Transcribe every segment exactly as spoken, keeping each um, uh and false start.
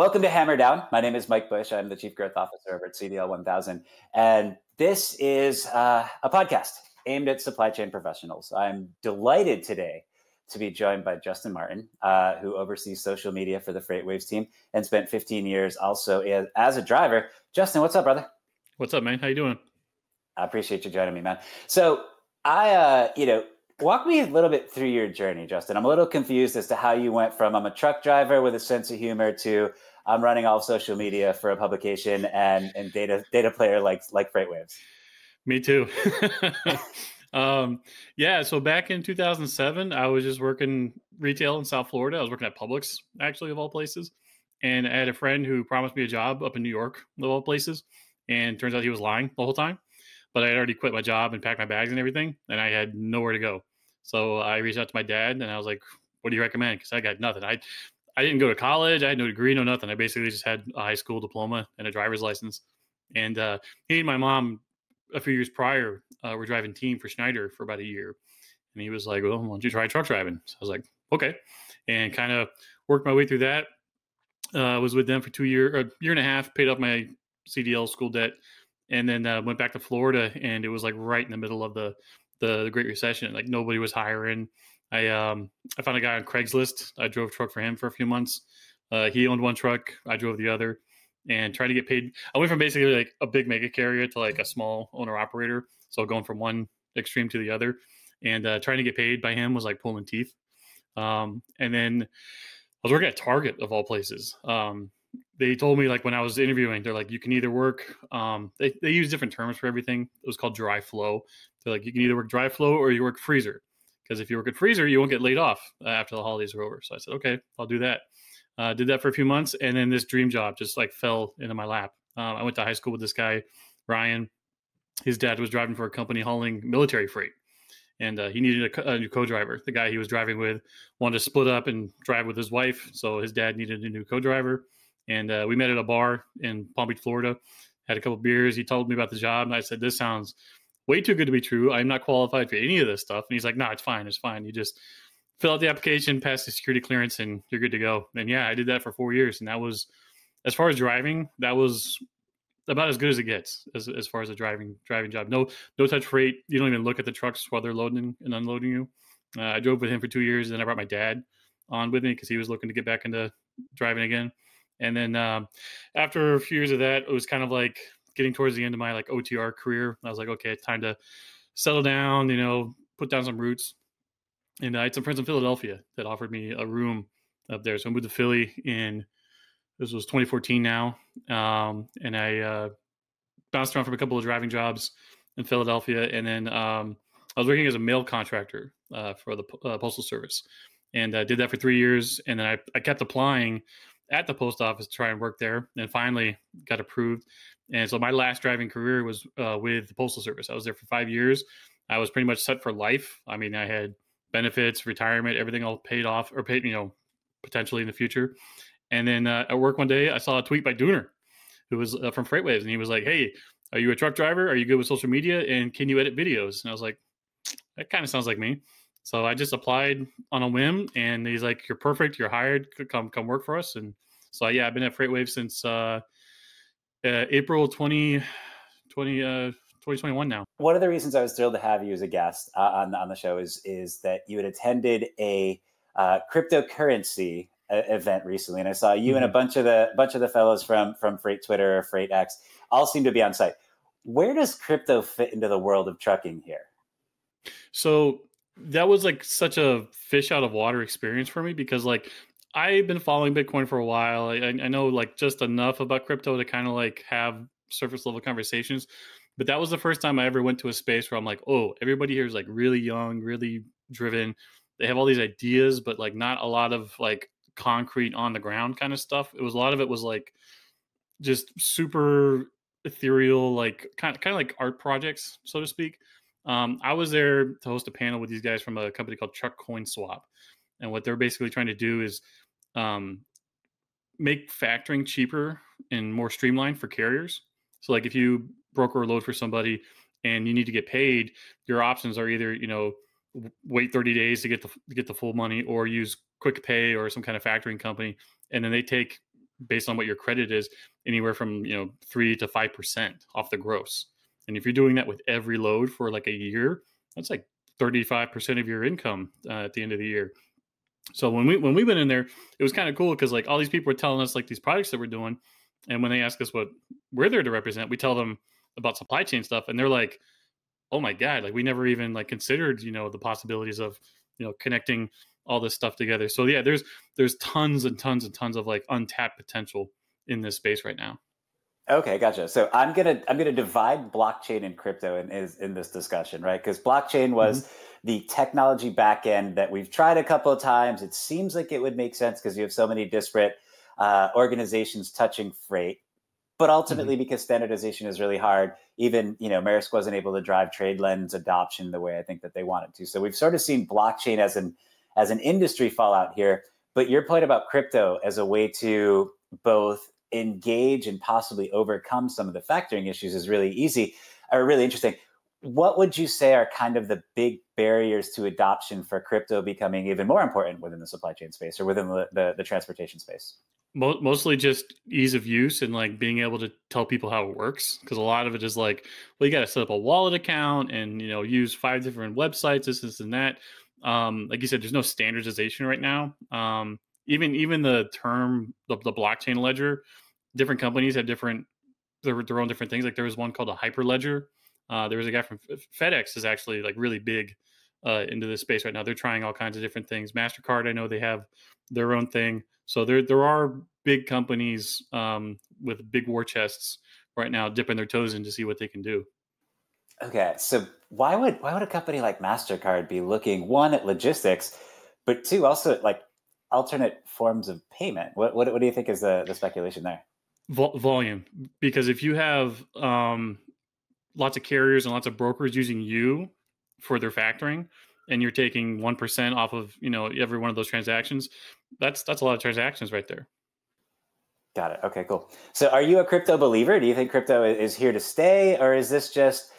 welcome to Hammer Down. My name is Mike Bush. I'm the Chief Growth Officer over at C D L one thousand. And this is uh, a podcast aimed at supply chain professionals. I'm delighted today to be joined by Justin Martin, uh, who oversees social media for the FreightWaves team and spent fifteen years also as, as a driver. Justin, what's up, brother? What's up, man? How you doing? I appreciate you joining me, man. So I, uh, you know, walk me a little bit through your journey, Justin. I'm a little confused as to how you went from I'm a truck driver with a sense of humor to I'm running all social media for a publication and and data data player like like FreightWaves. Me too. um, yeah. So back in two thousand seven, I was just working retail in South Florida. I was working at Publix, actually, of all places. And I had a friend who promised me a job up in New York, of all places. And turns out he was lying the whole time. But I had already quit my job and packed my bags and everything, and I had nowhere to go. So I reached out to my dad and I was like, what do you recommend? Because I got nothing. I I didn't go to college. I had no degree, no nothing. I basically just had a high school diploma and a driver's license. And uh, he and my mom, a few years prior, uh, were driving team for Schneider for about a year. And he was like, well, why don't you try truck driving? So I was like, okay. And kind of worked my way through that. I uh, was with them for two year, a year and a half, paid off my C D L school debt, and then uh, went back to Florida. And it was like right in the middle of the the Great Recession. Like nobody was hiring. I um I found a guy on Craigslist. I drove truck for him for a few months. Uh, he owned one truck. I drove the other and tried to get paid. I went from basically like a big mega carrier to like a small owner operator. So going from one extreme to the other and uh, trying to get paid by him was like pulling teeth. Um, and then I was working at Target of all places. Um, they told me like when I was interviewing, they're like, you can either work, um, they, they use different terms for everything. It was called dry flow. They're like, you can either work dry flow or you work freezer. Because if you work at freezer, you won't get laid off after the holidays are over. So I said, okay, I'll do that. Uh, did that for a few months. And then this dream job just like fell into my lap. Um, I went to high school with this guy, Ryan. His dad was driving for a company hauling military freight. And uh, he needed a, a new co-driver. The guy he was driving with wanted to split up and drive with his wife. So his dad needed a new co-driver. And uh, we met at a bar in Palm Beach, Florida, had a couple beers. He told me about the job. And I said, this sounds way too good to be true. I'm not qualified for any of this stuff. And he's like, no, nah, it's fine. It's fine. You just fill out the application, pass the security clearance, and you're good to go. And yeah, I did that for four years. And that was, as far as driving, that was about as good as it gets as, as far as a driving driving job. No, no touch freight. You don't even look at the trucks while they're loading and unloading you. Uh, I drove with him for two years. And then I brought my dad on with me because he was looking to get back into driving again. And then um, after a few years of that, it was kind of like getting towards the end of my like O T R career. I was like, okay, it's time to settle down, you know, put down some roots. And I had some friends in Philadelphia that offered me a room up there. So I moved to Philly in, this was twenty fourteen now. Um, and I uh, bounced around from a couple of driving jobs in Philadelphia. And then um, I was working as a mail contractor uh, for the uh, Postal Service. And I did that for three years. And then I, I kept applying at the post office to try and work there, and finally got approved. And so my last driving career was uh, with the Postal Service. I was there for five years. I was pretty much set for life. I mean, I had benefits, retirement, everything all paid off or paid, you know, potentially in the future. And then uh, at work one day, I saw a tweet by Dooner, who was uh, from FreightWaves. And he was like, hey, are you a truck driver? Are you good with social media? And can you edit videos? And I was like, that kind of sounds like me. So I just applied on a whim, and he's like, you're perfect. You're hired. Come come work for us. And so, yeah, I've been at FreightWaves since uh, uh, April twenty twenty, uh, twenty twenty-one now. One of the reasons I was thrilled to have you as a guest uh, on, on the show is, is that you had attended a uh, cryptocurrency event recently. And I saw you mm-hmm. and a bunch of the bunch of the fellows from, from Freight Twitter or FreightX all seem to be on site. Where does crypto fit into the world of trucking here? So that was like such a fish out of water experience for me, because like I've been following Bitcoin for a while. I, I know like just enough about crypto to kind of like have surface level conversations, but that was the first time I ever went to a space where I'm like, oh, everybody here is like really young, really driven. They have all these ideas, but like not a lot of like concrete on the ground kind of stuff. It was a lot of it was like just super ethereal, like kind of, kind of like art projects, so to speak. Um, I was there to host a panel with these guys from a company called TruckCoin Swap. And what they're basically trying to do is um, make factoring cheaper and more streamlined for carriers. So like if you broker a load for somebody and you need to get paid, your options are either, you know, wait thirty days to get the, to get the full money, or use quick pay or some kind of factoring company. And then they take based on what your credit is, anywhere from, you know, three to five percent off the gross. And if you're doing that with every load for like a year, that's like thirty-five percent of your income uh, at the end of the year. So when we when we went in there, it was kind of cool because like all these people were telling us like these products that we're doing, and when they ask us what we're there to represent, we tell them about supply chain stuff, and they're like, "Oh my God! Like we never even like considered, you know, the possibilities of, you know, connecting all this stuff together." So yeah, there's there's tons and tons and tons of like untapped potential in this space right now. Okay, gotcha. So I'm gonna I'm gonna divide blockchain and crypto in is in this discussion, right? Because blockchain was mm-hmm. the technology backend that we've tried a couple of times. It seems like it would make sense because you have so many disparate uh, organizations touching freight, but ultimately mm-hmm. because standardization is really hard, even you know Maersk wasn't able to drive Trade Lens adoption the way I think that they wanted to. So we've sort of seen blockchain as an as an industry fallout here. But your point about crypto as a way to both engage and possibly overcome some of the factoring issues is really easy or really interesting. What would you say are kind of the big barriers to adoption for crypto becoming even more important within the supply chain space or within the, the, the transportation space? Mostly just ease of use and like being able to tell people how it works. Cause a lot of it is like, well, you got to set up a wallet account and, you know, use five different websites, this, this, and that. Um, like you said, there's no standardization right now. Um, Even even the term, the, the blockchain ledger, different companies have different, their, their own different things. Like there was one called a Hyperledger. Uh, there was a guy from FedEx is actually like really big uh, into this space right now. They're trying all kinds of different things. MasterCard, I know they have their own thing. So there there are big companies um, with big war chests right now dipping their toes in to see what they can do. Okay, so why would why would a company like MasterCard be looking, one, at logistics, but two, also at like, alternate forms of payment? What what, what do you think is the, the speculation there? Vol- volume, because if you have um, lots of carriers and lots of brokers using you for their factoring, and you're taking one percent off of you know every one of those transactions, that's that's a lot of transactions right there. Got it. Okay, cool. So, are you a crypto believer? Do you think crypto is here to stay, or is this just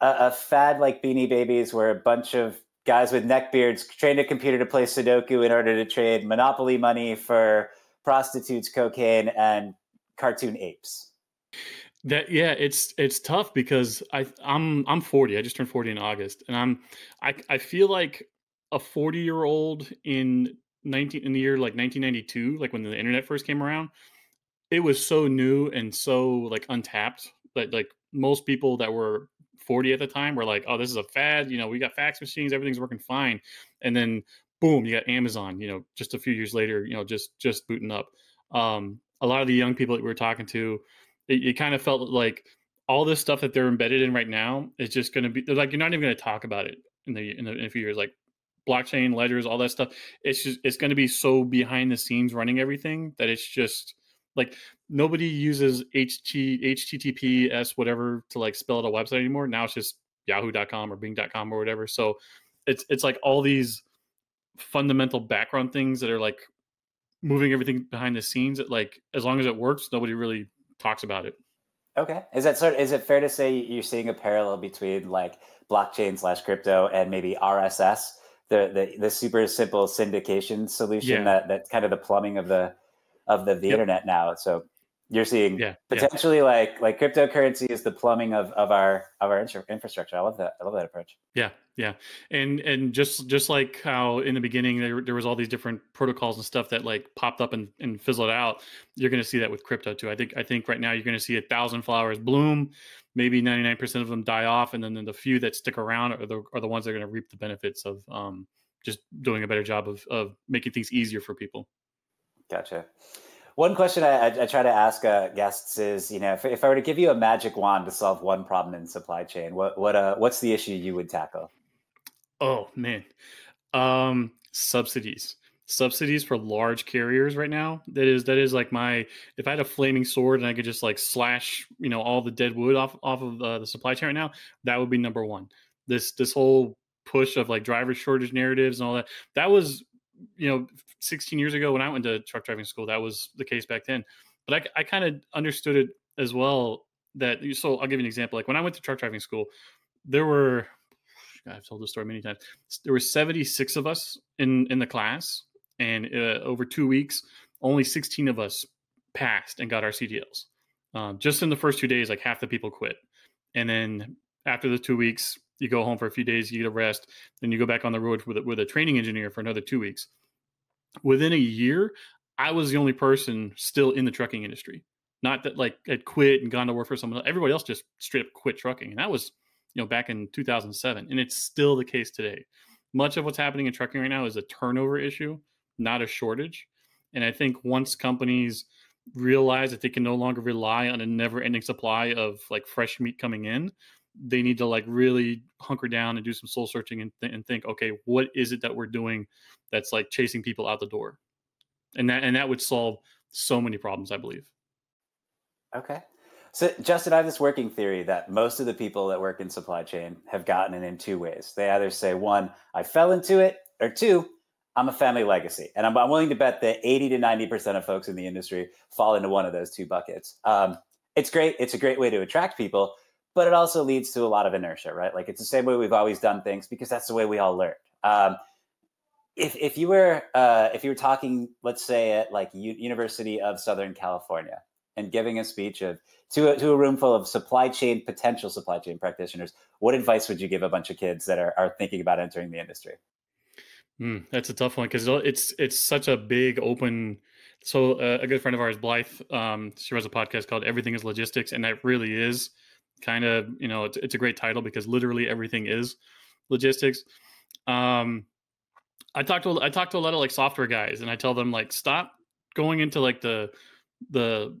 a, a fad like Beanie Babies, where a bunch of guys with neck beards trained a computer to play Sudoku in order to trade Monopoly money for prostitutes, cocaine, and cartoon apes? That yeah, it's it's tough because I I'm I'm forty. I just turned forty in August, and I'm I I feel like a forty year old in nineteen in the year like nineteen ninety-two, like when the internet first came around. It was so new and so like untapped that like most people that were forty at the time were like, oh, this is a fad, you know, we got fax machines, everything's working fine. And then boom, you got Amazon, you know, just a few years later, you know, just just booting up. Um, a lot of the young people that we were talking to, it, it kind of felt like all this stuff that they're embedded in right now is just going to be, they're like, you're not even going to talk about it in the, in the in a few years, like blockchain, ledgers, all that stuff. It's just, it's going to be so behind the scenes running everything that it's just like, nobody uses H T T P S, whatever, to like spell out a website anymore. Now it's just yahoo dot com or bing dot com or whatever. So it's it's like all these fundamental background things that are like moving everything behind the scenes. That like, as long as it works, nobody really talks about it. Okay. Is that sort of, is it fair to say you're seeing a parallel between like blockchain slash crypto and maybe R S S, the, the, the super simple syndication solution yeah. that that's kind of the plumbing of the, of the, the yep. internet now. So you're seeing yeah, potentially yeah. like like cryptocurrency is the plumbing of, of our of our infrastructure. I love that. I love that approach. Yeah, yeah. And and just just like how in the beginning there there was all these different protocols and stuff that like popped up and, and fizzled out. You're going to see that with crypto too. I think I think right now you're going to see a thousand flowers bloom, maybe ninety-nine percent of them die off, and then, then the few that stick around are the are the ones that are going to reap the benefits of um, just doing a better job of of making things easier for people. Gotcha. One question I, I try to ask uh, guests is, you know, if, if I were to give you a magic wand to solve one problem in supply chain, what what uh, what's the issue you would tackle? Oh man, um, subsidies, subsidies for large carriers right now. That is that is like my, if I had a flaming sword and I could just like slash, you know, all the dead wood off off of uh, the supply chain right now, that would be number one. This this whole push of like driver shortage narratives and all that, that was, you know, sixteen years ago when I went to truck driving school, that was the case back then. But I, I kind of understood it as well. That so I'll give you an example. Like when I went to truck driving school, there were, God, I've told this story many times. There were seventy-six of us in, in the class, and uh, over two weeks, only sixteen of us passed and got our C D Ls. Um, just in the first two days, like half the people quit. And then after the two weeks, you go home for a few days, you get a rest, then you go back on the road with, with a training engineer for another two weeks. Within a year, I was the only person still in the trucking industry. Not that like had quit and gone to work for someone else. Everybody else just straight up quit trucking. And that was, you know, back in two thousand seven. And it's still the case today. Much of what's happening in trucking right now is a turnover issue, not a shortage. And I think once companies realize that they can no longer rely on a never-ending supply of like fresh meat coming in, they need to like really hunker down and do some soul searching and, th- and think, okay, what is it that we're doing that's like chasing people out the door? And that, and that would solve so many problems, I believe. Okay. So Justin, I have this working theory that most of the people that work in supply chain have gotten it in two ways. They either say, one, I fell into it, or two, I'm a family legacy. And I'm, I'm willing to bet that eighty to ninety percent of folks in the industry fall into one of those two buckets. Um, it's great. It's a great way to attract people, but it also leads to a lot of inertia, right? Like it's the same way we've always done things because that's the way we all learned. Um, if if you were uh, if you were talking, let's say at like U- University of Southern California and giving a speech of to a, to a room full of supply chain potential supply chain practitioners, what advice would you give a bunch of kids that are are thinking about entering the industry? Mm, that's a tough one because it's it's such a big open. So uh, a good friend of ours, Blythe, um, she runs a podcast called Everything Is Logistics, and that really is. Kind of, you know, it's, it's a great title because literally everything is logistics. Um, I talked to I talked to a lot of like software guys, and I tell them like stop going into like the the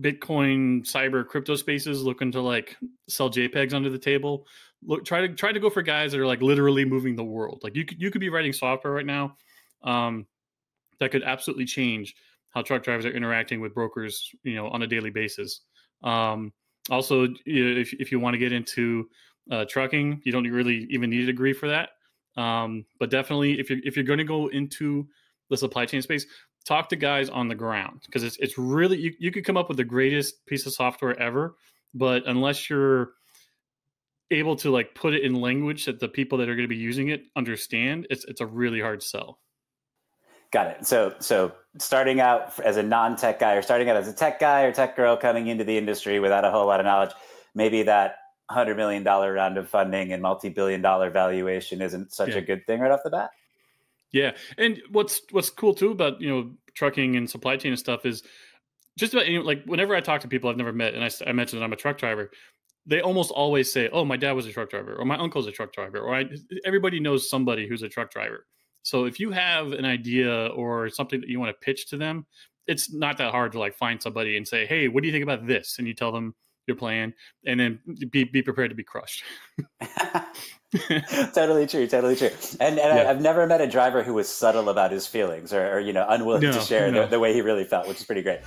Bitcoin cyber crypto spaces, looking to like sell JPEGs under the table. Look, try to try to go for guys that are like literally moving the world. Like you could you could be writing software right now um, that could absolutely change how truck drivers are interacting with brokers, you know, on a daily basis. Um, Also, if if you want to get into uh, trucking, you don't really even need a degree for that. Um, but definitely, if you're if you're going to go into the supply chain space, talk to guys on the ground because it's it's really you, you could come up with the greatest piece of software ever, but unless you're able to like put it in language that the people that are going to be using it understand, it's it's a really hard sell. Got it. So so starting out as a non-tech guy or starting out as a tech guy or tech girl coming into the industry without a whole lot of knowledge, maybe that one hundred million dollars round of funding and multi-billion dollar valuation isn't such yeah. a good thing right off the bat. Yeah. And what's what's cool, too, about, you know, trucking and supply chain and stuff is just about, you know, like whenever I talk to people I've never met and I, I mentioned that I'm a truck driver, they almost always say, oh, my dad was a truck driver or my uncle's a truck driver or I, everybody knows somebody who's a truck driver. So if you have an idea or something that you want to pitch to them, it's not that hard to like find somebody and say, hey, what do you think about this? And you tell them your plan and then be be prepared to be crushed. Totally true. Totally true. And, and yeah. I, I've never met a driver who was subtle about his feelings or, or you know, unwilling no, to share no. the, the way he really felt, which is pretty great.